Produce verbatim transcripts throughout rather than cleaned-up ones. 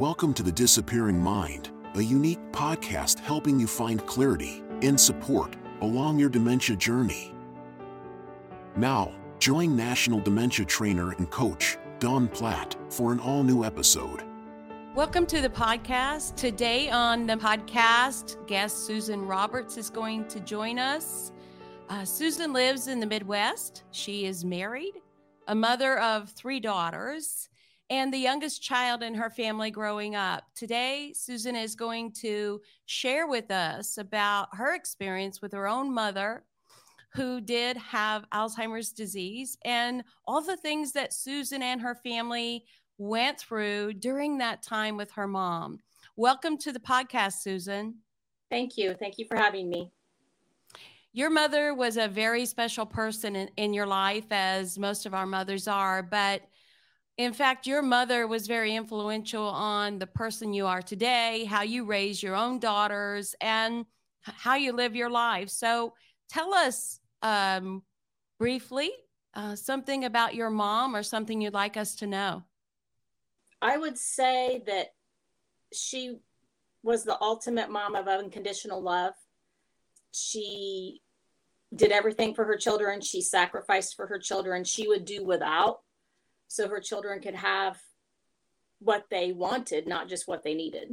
Welcome to The Disappearing Mind, a unique podcast helping you find clarity and support along your dementia journey. Now, join National Dementia Trainer and Coach, Don Platt, for an all-new episode. Welcome to the podcast. Today on the podcast, guest Susan Roberts is going to join us. Uh, Susan lives in the Midwest. She is married, a mother of three daughters, and the youngest child in her family growing up. Today, Susan is going to share with us about her experience with her own mother, who did have Alzheimer's disease, and all the things that Susan and her family went through during that time with her mom. Welcome to the podcast, Susan. Thank you. Thank you for having me. Your mother was a very special person in, in your life, as most of our mothers are, but in fact, your mother was very influential on the person you are today, how you raise your own daughters, and how you live your life. So tell us um, briefly uh, something about your mom or something you'd like us to know. I would say that she was the ultimate mom of unconditional love. She did everything for her children. She sacrificed for her children. She would do without so her children could have what they wanted, not just what they needed.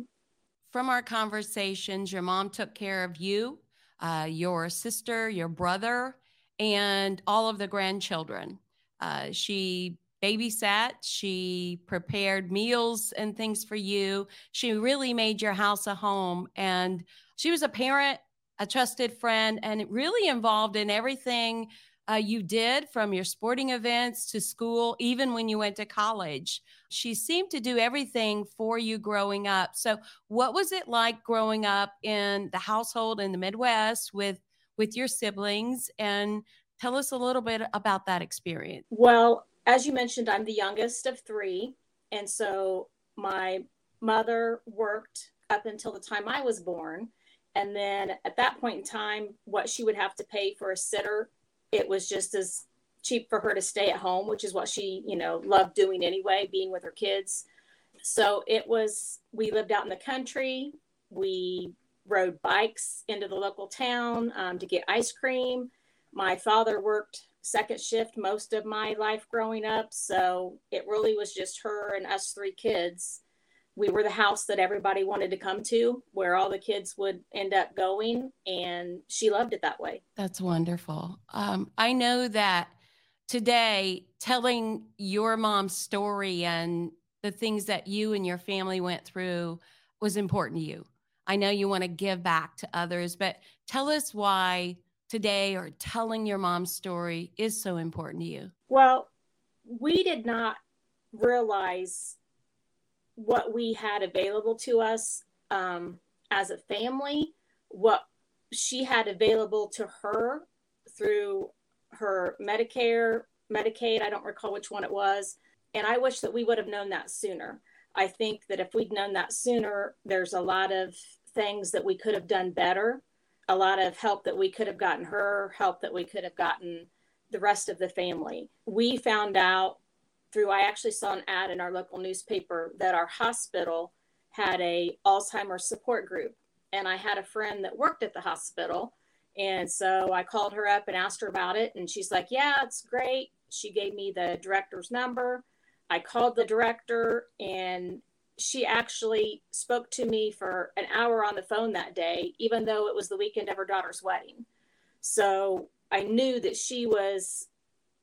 From our conversations, your mom took care of you, uh, your sister, your brother, and all of the grandchildren. Uh, she babysat, she prepared meals and things for you. She really made your house a home, and she was a parent, a trusted friend, and really involved in everything Uh, you did, from your sporting events to school, even when you went to college. She seemed to do everything for you growing up. So what was it like growing up in the household in the Midwest with, with your siblings? And tell us a little bit about that experience. Well, as you mentioned, I'm the youngest of three. And so my mother worked up until the time I was born. And then at that point in time, what she would have to pay for a sitter, it was just as cheap for her to stay at home, which is what she, you know, loved doing anyway, being with her kids. So it was, we lived out in the country. We rode bikes into the local town um, to get ice cream. My father worked second shift most of my life growing up. So it really was just her and us three kids. We were the house that everybody wanted to come to, where all the kids would end up going, and she loved it that way. That's wonderful. Um, I know that today, telling your mom's story and the things that you and your family went through was important to you. I know you want to give back to others, but tell us why today, or telling your mom's story, is so important to you. Well, we did not realize what we had available to us um, as a family, what she had available to her through her Medicare, Medicaid, I don't recall which one it was. And I wish that we would have known that sooner. I think that if we'd known that sooner, there's a lot of things that we could have done better, a lot of help that we could have gotten her, help that we could have gotten the rest of the family. We found out through, I actually saw an ad in our local newspaper that our hospital had a Alzheimer's support group. And I had a friend that worked at the hospital. And so I called her up and asked her about it. And she's like, yeah, it's great. She gave me the director's number. I called the director, and she actually spoke to me for an hour on the phone that day, even though it was the weekend of her daughter's wedding. So I knew that she was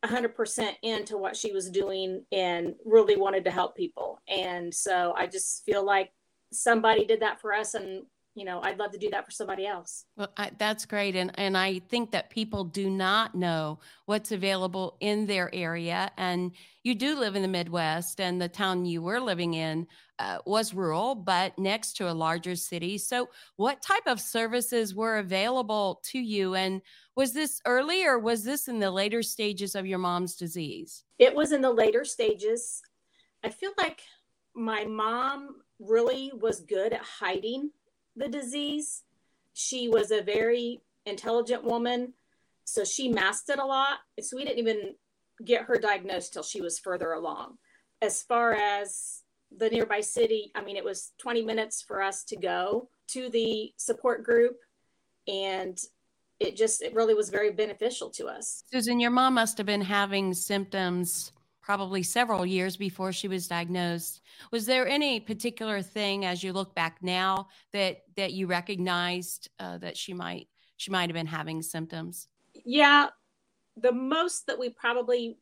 one hundred percent into what she was doing and really wanted to help people. And so I just feel like somebody did that for us, and, you know, I'd love to do that for somebody else. Well, I, that's great. And, and I think that people do not know what's available in their area. And you do live in the Midwest, and the town you were living in uh, was rural, but next to a larger city. So what type of services were available to you? And was this early, or was this in the later stages of your mom's disease? It was in the later stages. I feel like my mom really was good at hiding the disease. She was a very intelligent woman, so she masked it a lot. So we didn't even get her diagnosed till she was further along. As far as the nearby city. I mean, it was twenty minutes for us to go to the support group, and it just, it really was very beneficial to us. Susan, your mom must have been having symptoms probably several years before she was diagnosed. Was there any particular thing, as you look back now, that that you recognized uh, that she might she might have been having symptoms? Yeah, the most that we probably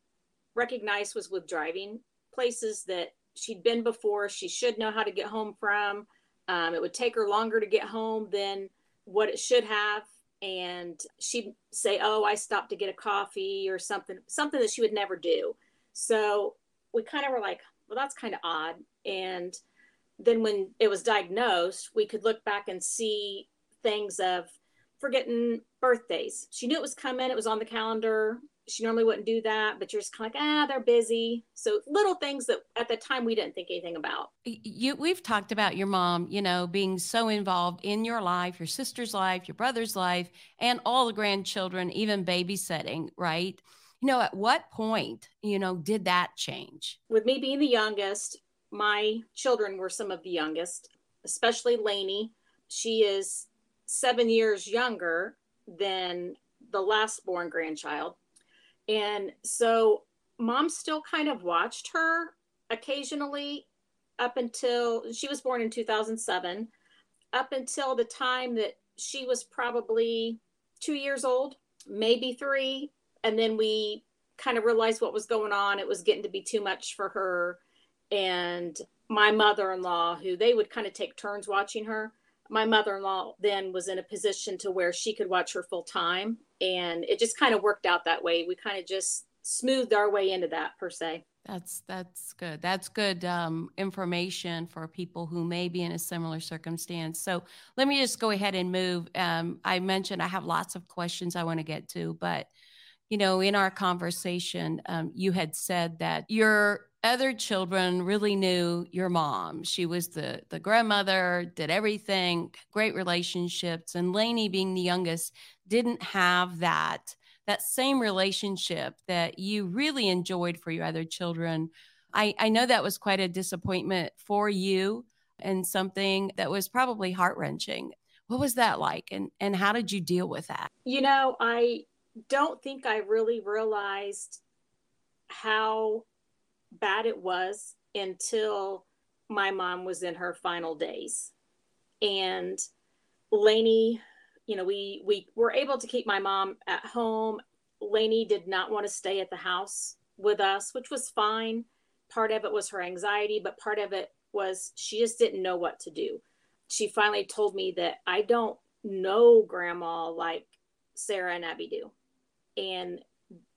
recognized was with driving, places that she'd been before. She should know how to get home from. Um, it would take her longer to get home than what it should have. And she'd say, oh, I stopped to get a coffee or something, something that she would never do. So we kind of were like, well, that's kind of odd. And then when it was diagnosed, we could look back and see things of forgetting birthdays. She knew it was coming. It was on the calendar. She normally wouldn't do that, but you're just kind of like, ah, they're busy. So little things that at the time we didn't think anything about. You, we've talked about your mom, you know, being so involved in your life, your sister's life, your brother's life, and all the grandchildren, even babysitting, right? You know, at what point, you know, did that change? With me being the youngest, my children were some of the youngest, especially Lainey. She is seven years younger than the last born grandchild. And so mom still kind of watched her occasionally up until she was born in two thousand seven, up until the time that she was probably two years old, maybe three. And then we kind of realized what was going on. It was getting to be too much for her. And my mother-in-law, who they would kind of take turns watching her, my mother-in-law then was in a position to where she could watch her full time. And it just kind of worked out that way. We kind of just smoothed our way into that, per se. That's that's good. That's good um, information for people who may be in a similar circumstance. So let me just go ahead and move. Um, I mentioned I have lots of questions I want to get to, but, you know, in our conversation, um, you had said that your other children really knew your mom. She was the the grandmother, did everything, great relationships. And Lainey, being the youngest, didn't have that, that same relationship that you really enjoyed for your other children. I, I know that was quite a disappointment for you and something that was probably heart-wrenching. What was that like? And, and how did you deal with that? You know, I don't think I really realized how bad it was until my mom was in her final days. And Lainey, you know, we, we were able to keep my mom at home. Lainey did not want to stay at the house with us, which was fine. Part of it was her anxiety, but part of it was she just didn't know what to do. She finally told me that I don't know Grandma like Sarah and Abby do. And,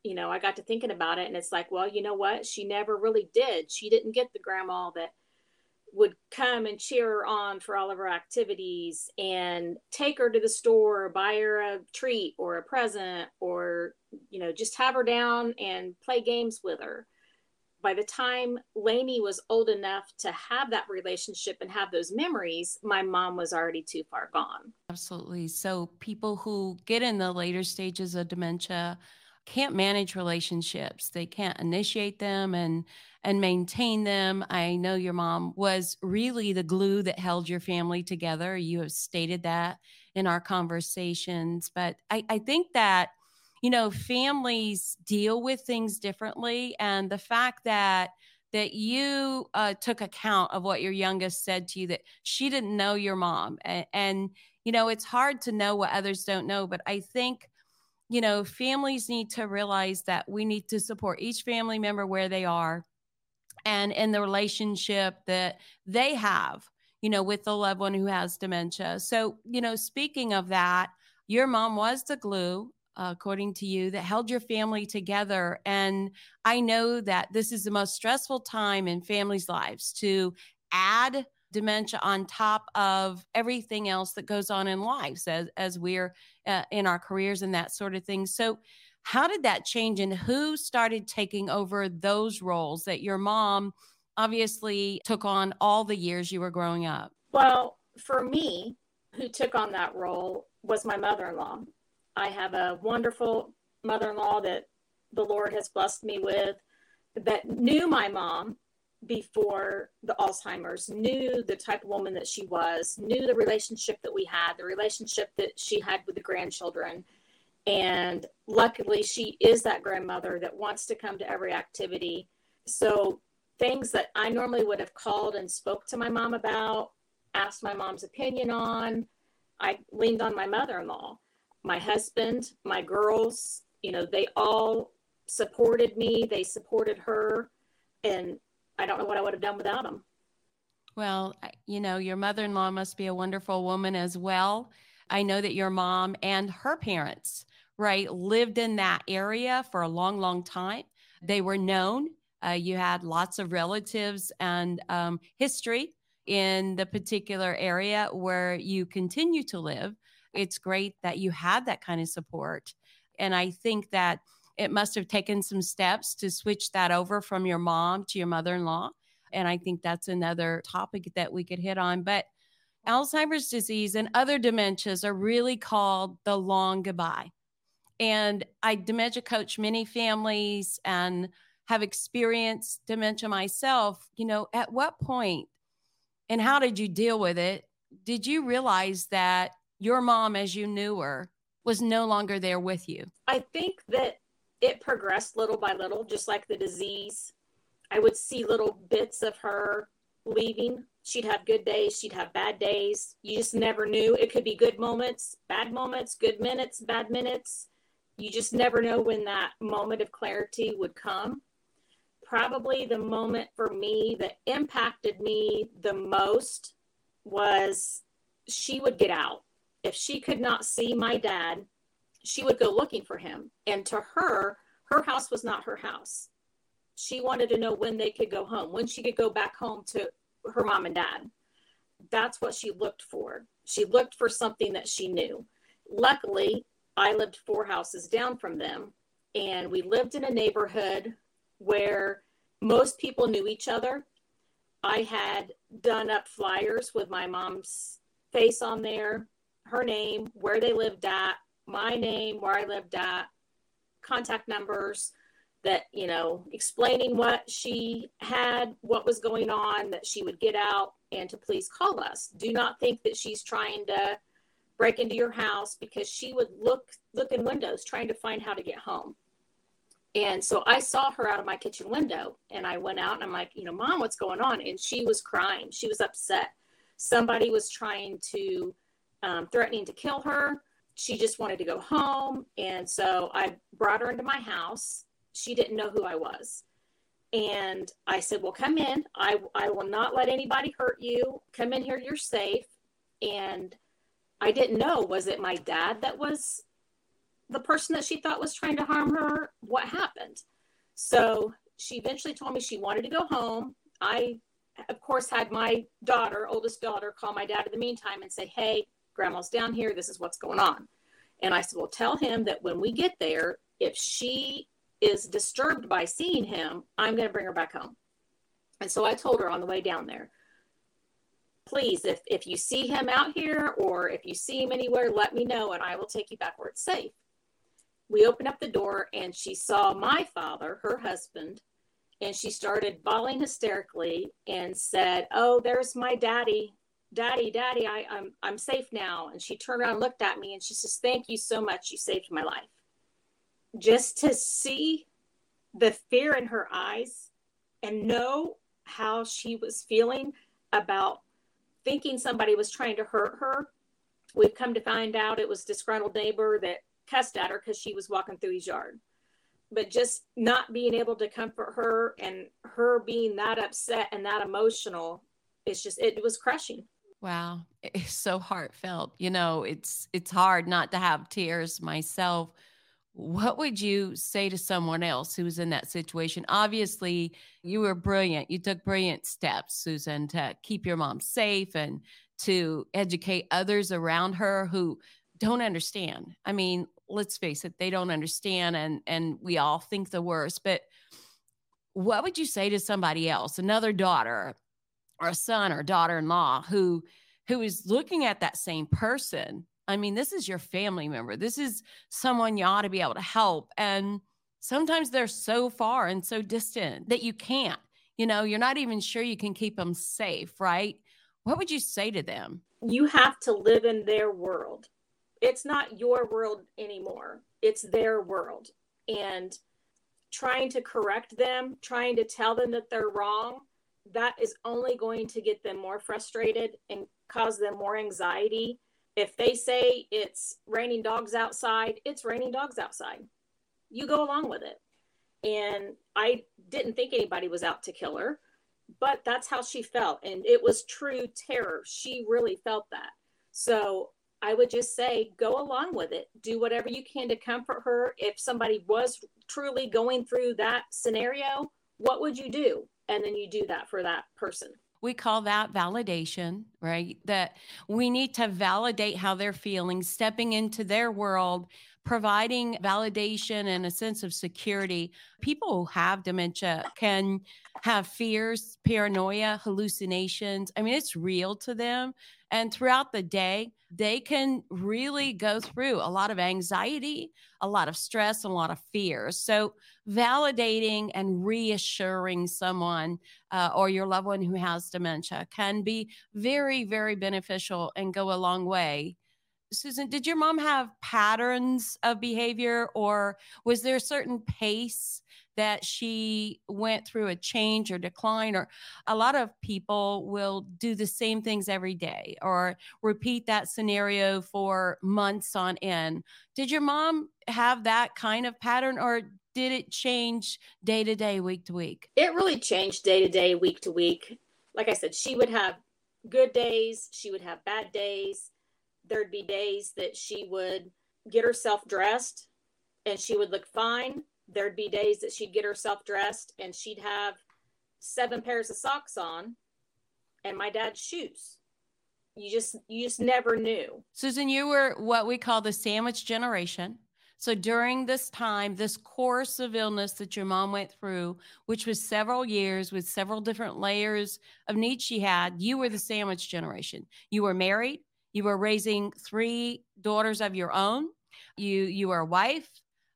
you know, I got to thinking about it, and it's like, well, you know what? She never really did. She didn't get the grandma that would come and cheer her on for all of her activities and take her to the store, buy her a treat or a present, or, you know, just have her down and play games with her. By the time Lainey was old enough to have that relationship and have those memories, my mom was already too far gone. Absolutely. So people who get in the later stages of dementia can't manage relationships. They can't initiate them and and maintain them. I know your mom was really the glue that held your family together. You have stated that in our conversations. But I, I think that, you know, families deal with things differently. And the fact that that you uh, took account of what your youngest said to you, that she didn't know your mom. And, and, you know, it's hard to know what others don't know. But I think, you know, families need to realize that we need to support each family member where they are and in the relationship that they have, you know, with the loved one who has dementia. So, you know, speaking of that, your mom was the glue, uh, according to you, that held your family together. And I know that this is the most stressful time in families' lives to add dementia on top of everything else that goes on in lives as, as we're uh, in our careers and that sort of thing. So how did that change, and who started taking over those roles that your mom obviously took on all the years you were growing up? Well, for me, who took on that role was my mother-in-law. I have a wonderful mother-in-law that the Lord has blessed me with that knew my mom, before the Alzheimer's, knew the type of woman that she was, knew the relationship that we had, the relationship that she had with the grandchildren. And luckily, she is that grandmother that wants to come to every activity. So things that I normally would have called and spoke to my mom about, asked my mom's opinion on, I leaned on my mother-in-law, my husband, my girls, you know, they all supported me. They supported her. And I don't know what I would have done without them. Well, you know, your mother-in-law must be a wonderful woman as well. I know that your mom and her parents, right, lived in that area for a long, long time. They were known. Uh, you had lots of relatives and um, history in the particular area where you continue to live. It's great that you had that kind of support. And I think that it must have taken some steps to switch that over from your mom to your mother-in-law. And I think that's another topic that we could hit on. But Alzheimer's disease and other dementias are really called the long goodbye. And I dementia coach many families and have experienced dementia myself. You know, at what point and how did you deal with it? Did you realize that your mom, as you knew her, was no longer there with you? I think that it progressed little by little, just like the disease. I would see little bits of her leaving. She'd have good days. She'd have bad days. You just never knew. It could be good moments, bad moments, good minutes, bad minutes. You just never know when that moment of clarity would come. Probably the moment for me that impacted me the most was she would get out. If she could not see my dad, she would go looking for him. And to her, her house was not her house. She wanted to know when they could go home, when she could go back home to her mom and dad. That's what she looked for. She looked for something that she knew. Luckily, I lived four houses down from them, and we lived in a neighborhood where most people knew each other. I had done up flyers with my mom's face on there, her name, where they lived at, my name, where I lived at, contact numbers, that, you know, explaining what she had, what was going on, that she would get out and to please call us. Do not think that she's trying to break into your house, because she would look, look in windows trying to find how to get home. And so I saw her out of my kitchen window, and I went out and I'm like, you know, Mom, what's going on? And she was crying. She was upset. Somebody was trying to, um, threatening to kill her. She just wanted to go home. And so I brought her into my house. She didn't know who I was. And I said, well, come in. I, I will not let anybody hurt you. Come in here. You're safe. And I didn't know, was it my dad that was the person that she thought was trying to harm her? What happened? So she eventually told me she wanted to go home. I, of course, had my daughter, oldest daughter, call my dad in the meantime and say, hey, Grandma's down here. This is what's going on. And I said, well, tell him that when we get there, if she is disturbed by seeing him, I'm going to bring her back home. And so I told her on the way down there, please, if, if you see him out here or if you see him anywhere, let me know and I will take you back where it's safe. We opened up the door and she saw my father, her husband, and she started bawling hysterically and said, oh, there's my daddy. Daddy, daddy, I, I'm, I'm safe now. And she turned around and looked at me and she says, thank you so much. You saved my life. Just to see the fear in her eyes and know how she was feeling about thinking somebody was trying to hurt her. We've come to find out it was a disgruntled neighbor that cussed at her because she was walking through his yard. But just not being able to comfort her and her being that upset and that emotional, it's just, it was crushing. Wow. It's so heartfelt. You know, it's, it's hard not to have tears myself. What would you say to someone else who was in that situation? Obviously, you were brilliant. You took brilliant steps, Susan, to keep your mom safe and to educate others around her who don't understand. I mean, let's face it, they don't understand, and, and we all think the worst. But what would you say to somebody else, another daughter or a son or daughter-in-law who who is looking at that same person? I mean, this is your family member. This is someone you ought to be able to help. And sometimes they're so far and so distant that you can't. you know, you're not even sure you can keep them safe, right? What would you say to them? You have to live in their world. It's not your world anymore. It's their world. And trying to correct them, trying to tell them that they're wrong, that is only going to get them more frustrated and cause them more anxiety. If they say it's raining dogs outside, it's raining dogs outside. You go along with it. And I didn't think anybody was out to kill her, but that's how she felt. And it was true terror. She really felt that. So I would just say, go along with it. Do whatever you can to comfort her. If somebody was truly going through that scenario, what would you do? And then you do that for that person. We call that validation, right? That we need to validate how they're feeling, stepping into their world, providing validation and a sense of security. People who have dementia can have fears, paranoia, hallucinations. I mean, it's real to them. And throughout the day, they can really go through a lot of anxiety, a lot of stress, and a lot of fear. So validating and reassuring someone uh, or your loved one who has dementia can be very, very beneficial and go a long way. Susan, did your mom have patterns of behavior, or was there a certain pace that she went through a change or decline? Or a lot of people will do the same things every day or repeat that scenario for months on end. Did your mom have that kind of pattern, or did it change day to day, week to week? It really changed day to day, week to week. Like I said, she would have good days. She would have bad days. There'd be days that she would get herself dressed and she would look fine. There'd be days that she'd get herself dressed and she'd have seven pairs of socks on and my dad's shoes. You just, you just never knew. Susan, you were what we call the sandwich generation. So during this time, this course of illness that your mom went through, which was several years with several different layers of needs she had, you were the sandwich generation. You were married. You were raising three daughters of your own. You you were a wife,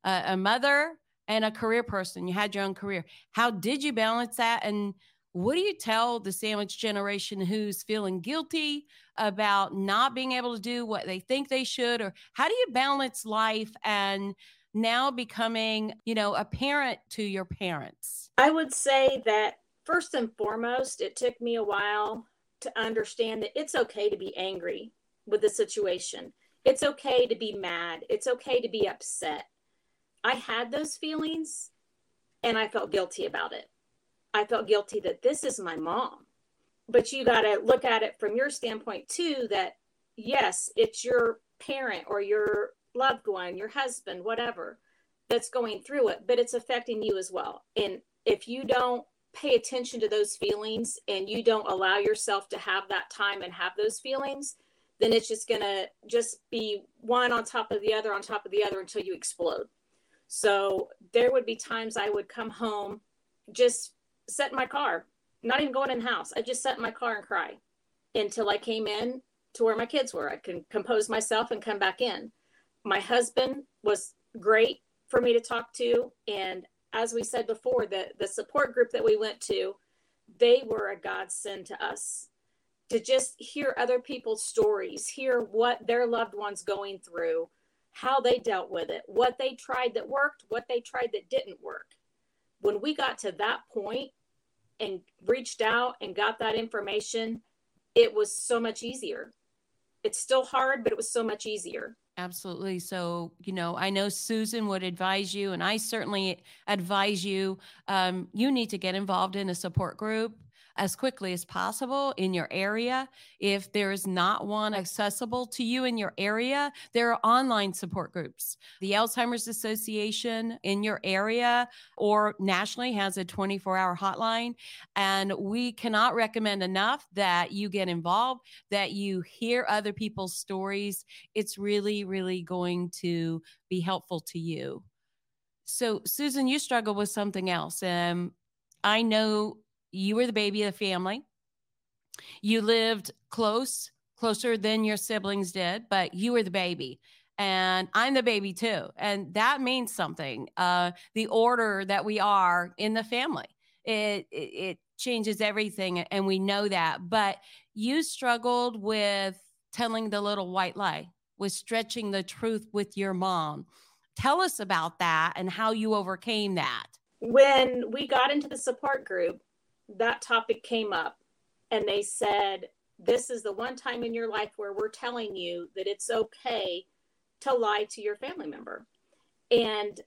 a, a mother, and a career person. You had your own career. How did you balance that? And what do you tell the sandwich generation who's feeling guilty about not being able to do what they think they should? Or how do you balance life and now becoming, you know, a parent to your parents? I would say that first and foremost, it took me a while to understand that it's okay to be angry with the situation. It's okay to be mad. It's okay to be upset. I had those feelings and I felt guilty about it. I felt guilty that this is my mom, but you got to look at it from your standpoint too, that yes, it's your parent or your loved one, your husband, whatever, that's going through it, but it's affecting you as well. And if you don't pay attention to those feelings and you don't allow yourself to have that time and have those feelings, then it's just going to just be one on top of the other, on top of the other until you explode. So there would be times I would come home, just sit in my car, not even going in the house. I just sat in my car and cry until I came in to where my kids were. I can compose myself and come back in. My husband was great for me to talk to. And as we said before, the, the support group that we went to, they were a godsend to us. To just hear other people's stories, hear what their loved ones going through, how they dealt with it, what they tried that worked, what they tried that didn't work. When we got to that point and reached out and got that information, it was so much easier. It's still hard, but it was so much easier. Absolutely. So, you know, I know Susan would advise you, and I certainly advise you, um, you need to get involved in a support group as quickly as possible in your area. If there is not one accessible to you in your area, there are online support groups. The Alzheimer's Association in your area or nationally has a twenty-four hour hotline. And we cannot recommend enough that you get involved, that you hear other people's stories. It's really, really going to be helpful to you. So, Susan, you struggle with something else. Um, I know you were the baby of the family. You lived close, closer than your siblings did, but you were the baby. And I'm the baby too. And that means something. Uh, the order that we are in the family, it, it, it changes everything. And we know that, but you struggled with telling the little white lie, with stretching the truth with your mom. Tell us about that and how you overcame that. When we got into the support group, that topic came up and they said, this is the one time in your life where we're telling you that it's okay to lie to your family member. And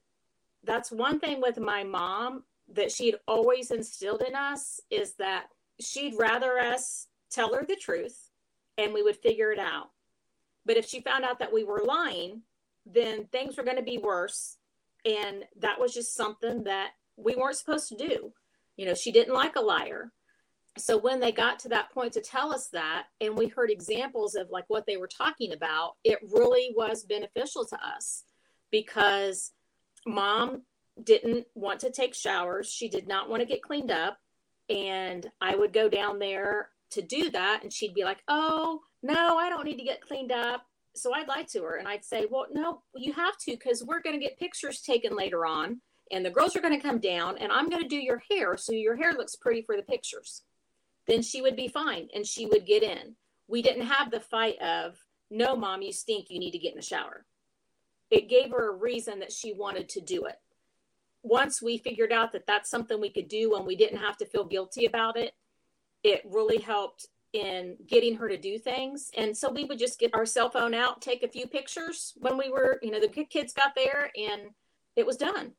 that's one thing with my mom that she'd always instilled in us, is that she'd rather us tell her the truth and we would figure it out. But if she found out that we were lying, then things were going to be worse. And that was just something that we weren't supposed to do. You know, she didn't like a liar. So when they got to that point to tell us that, and we heard examples of like what they were talking about, it really was beneficial to us, because mom didn't want to take showers. She did not want to get cleaned up. And I would go down there to do that. And she'd be like, oh, no, I don't need to get cleaned up. So I'd lie to her. And I'd say, well, no, you have to, because we're going to get pictures taken later on. And the girls are going to come down and I'm going to do your hair, so your hair looks pretty for the pictures. Then she would be fine and she would get in. We didn't have the fight of, no, mom, you stink, you need to get in the shower. It gave her a reason that she wanted to do it. Once we figured out that that's something we could do and we didn't have to feel guilty about it, it really helped in getting her to do things. And so we would just get our cell phone out, take a few pictures when we were, you know, the kids got there, and it was done.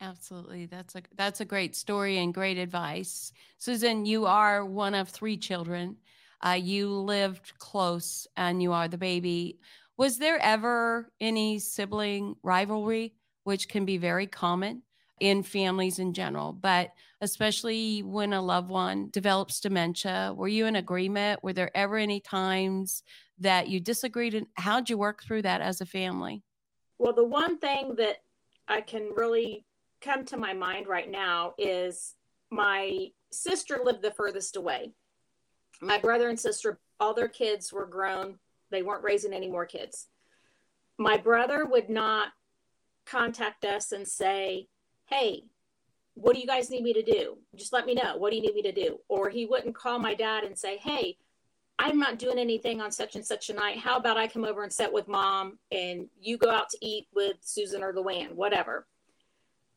Absolutely. That's a, that's a great story and great advice. Susan, you are one of three children. Uh, you lived close and you are the baby. Was there ever any sibling rivalry, which can be very common in families in general, but especially when a loved one develops dementia? Were you in agreement? Were there ever any times that you disagreed? And how'd you work through that as a family? Well, the one thing that I can really come to my mind right now is my sister lived the furthest away. My brother and sister, all their kids were grown. They weren't raising any more kids. My brother would not contact us and say, hey, what do you guys need me to do? Just let me know. What do you need me to do? Or he wouldn't call my dad and say, hey, I'm not doing anything on such and such a night. How about I come over and sit with mom and you go out to eat with Susan or Luann, whatever.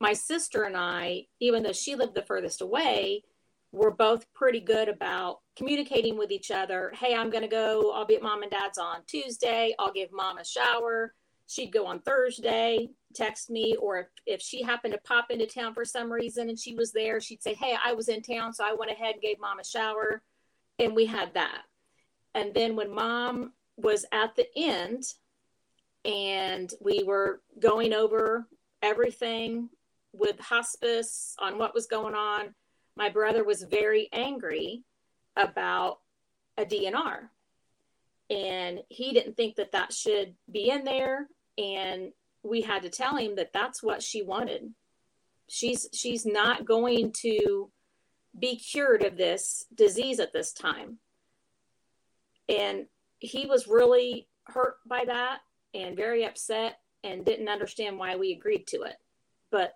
My sister and I, even though she lived the furthest away, were both pretty good about communicating with each other. Hey, I'm going to go, I'll be at mom and dad's on Tuesday. I'll give mom a shower. She'd go on Thursday, text me, or if, if she happened to pop into town for some reason and she was there, she'd say, hey, I was in town, so I went ahead and gave mom a shower. And we had that. And then when mom was at the end and we were going over everything with hospice on what was going on, my brother was very angry about a D N R. And he didn't think that that should be in there. And we had to tell him that that's what she wanted. She's, she's not going to be cured of this disease at this time. And he was really hurt by that and very upset and didn't understand why we agreed to it. But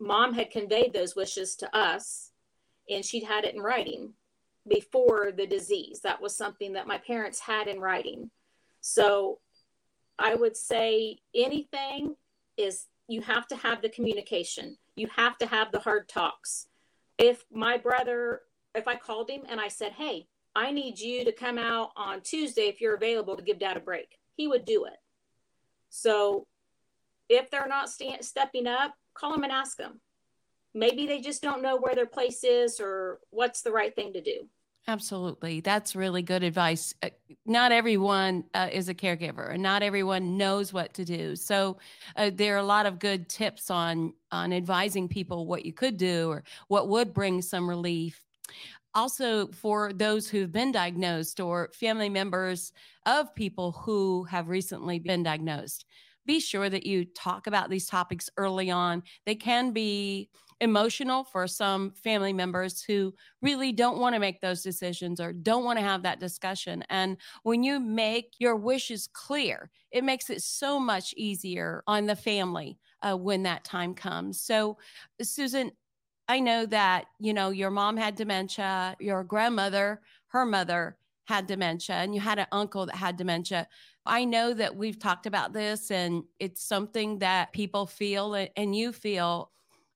mom had conveyed those wishes to us, and she'd had it in writing before the disease. That was something that my parents had in writing. So I would say anything is, you have to have the communication. You have to have the hard talks. If my brother, if I called him and I said, hey, I need you to come out on Tuesday if you're available to give dad a break, he would do it. So if they're not st- stepping up, call them and ask them. Maybe they just don't know where their place is or what's the right thing to do. Absolutely. That's really good advice. Not everyone uh, is a caregiver and not everyone knows what to do. So uh, there are a lot of good tips on, on advising people what you could do or what would bring some relief. Also, for those who've been diagnosed or family members of people who have recently been diagnosed, be sure that you talk about these topics early on. They can be emotional for some family members who really don't want to make those decisions or don't want to have that discussion. And when you make your wishes clear, it makes it so much easier on the family uh, when that time comes. So, Susan, I know that, you know, your mom had dementia, your grandmother, her mother had dementia, and you had an uncle that had dementia. I know that we've talked about this, and it's something that people feel and you feel.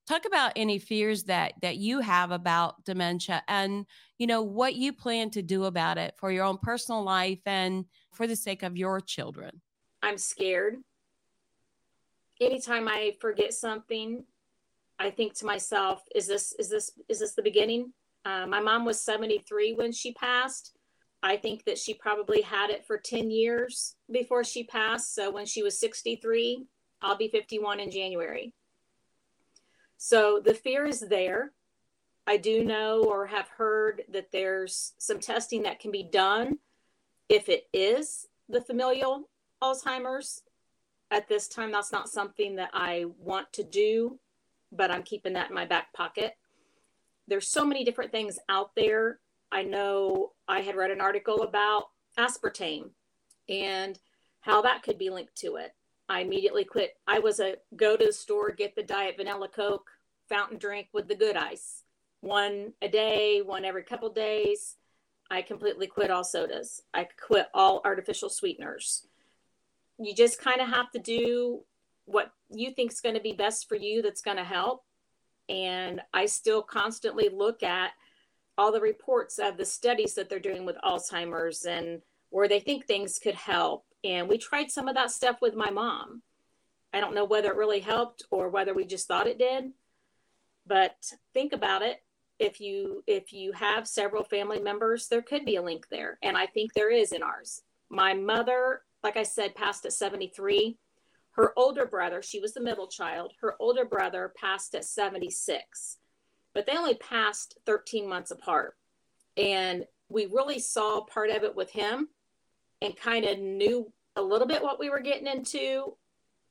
Talk about any fears that that you have about dementia, and, you know, what you plan to do about it for your own personal life and for the sake of your children. I'm scared. Anytime I forget something, I think to myself, is this, is this, is this the beginning? Uh, my mom was seventy-three when she passed. I think that she probably had it for ten years before she passed. So when she was sixty-three, I'll be fifty-one in January. So the fear is there. I do know, or have heard, that there's some testing that can be done if it is the familial Alzheimer's. At this time, that's not something that I want to do, but I'm keeping that in my back pocket. There's so many different things out there. I know I had read an article about aspartame and how that could be linked to it. I immediately quit. I was a go to the store, get the diet vanilla Coke, fountain drink with the good ice. One a day, one every couple days. I completely quit all sodas. I quit all artificial sweeteners. You just kind of have to do what you think is going to be best for you that's going to help. And I still constantly look at all the reports of the studies that they're doing with Alzheimer's and where they think things could help. And we tried some of that stuff with my mom. I don't know whether it really helped or whether we just thought it did, but think about it. If you, if you have several family members, there could be a link there. And I think there is in ours. My mother, like I said, passed at seventy-three. Her older brother, she was the middle child, her older brother passed at seventy-six, but they only passed thirteen months apart. And we really saw part of it with him and kind of knew a little bit what we were getting into.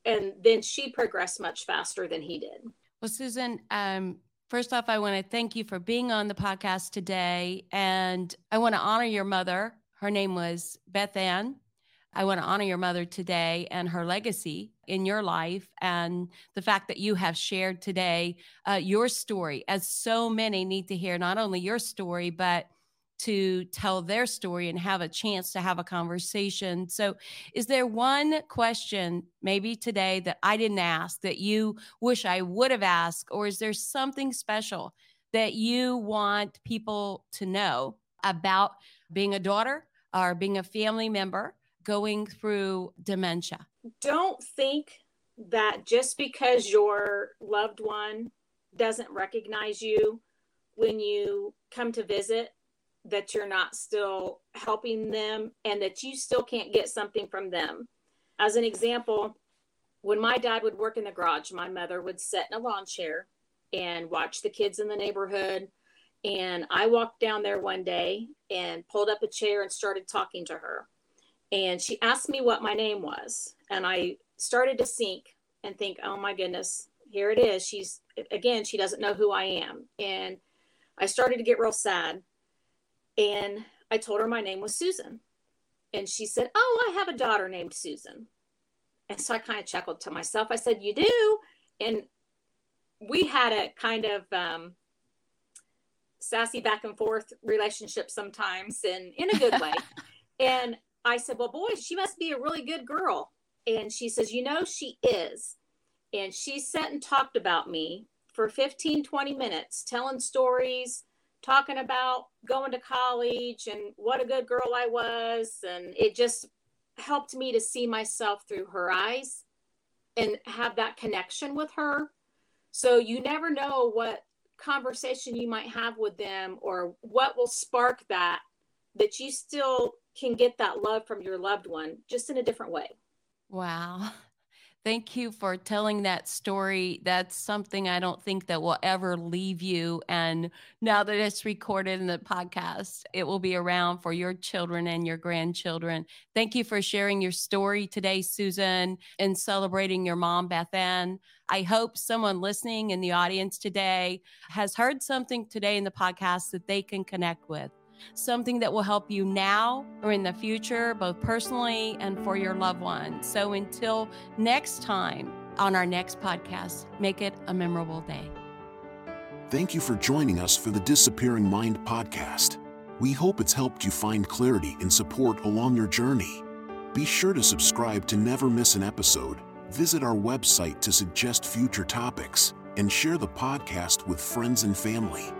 And then she progressed much faster than he did. Well, Susan, um, first off, I want to thank you for being on the podcast today. And I want to honor your mother. Her name was Beth Ann. I want to honor your mother today and her legacy in your life, and the fact that you have shared today uh, your story, as so many need to hear not only your story, but to tell their story and have a chance to have a conversation. So is there one question maybe today that I didn't ask that you wish I would have asked, or is there something special that you want people to know about being a daughter or being a family member going through dementia? Don't think that just because your loved one doesn't recognize you when you come to visit, that you're not still helping them and that you still can't get something from them. As an example, when my dad would work in the garage, my mother would sit in a lawn chair and watch the kids in the neighborhood. And I walked down there one day and pulled up a chair and started talking to her. And she asked me what my name was. And I started to sink and think, oh my goodness, here it is. She's, again, she doesn't know who I am. And I started to get real sad. And I told her my name was Susan. And she said, oh, I have a daughter named Susan. And so I kind of chuckled to myself. I said, you do? And we had a kind of um, sassy back and forth relationship sometimes, and in a good way. And I said, well, boy, she must be a really good girl. And she says, you know, she is. And she sat and talked about me for fifteen, twenty minutes, telling stories, talking about going to college and what a good girl I was. And it just helped me to see myself through her eyes and have that connection with her. So you never know what conversation you might have with them or what will spark that, that you still can get that love from your loved one, just in a different way. Wow. Thank you for telling that story. That's something I don't think that will ever leave you. And now that it's recorded in the podcast, it will be around for your children and your grandchildren. Thank you for sharing your story today, Susan, and celebrating your mom, Beth Ann. I hope someone listening in the audience today has heard something today in the podcast that they can connect with. Something that will help you now or in the future, both personally and for your loved ones. So until next time on our next podcast, make it a memorable day. Thank you for joining us for the Disappearing Mind podcast. We hope it's helped you find clarity and support along your journey. Be sure to subscribe to never miss an episode, visit our website to suggest future topics, and share the podcast with friends and family.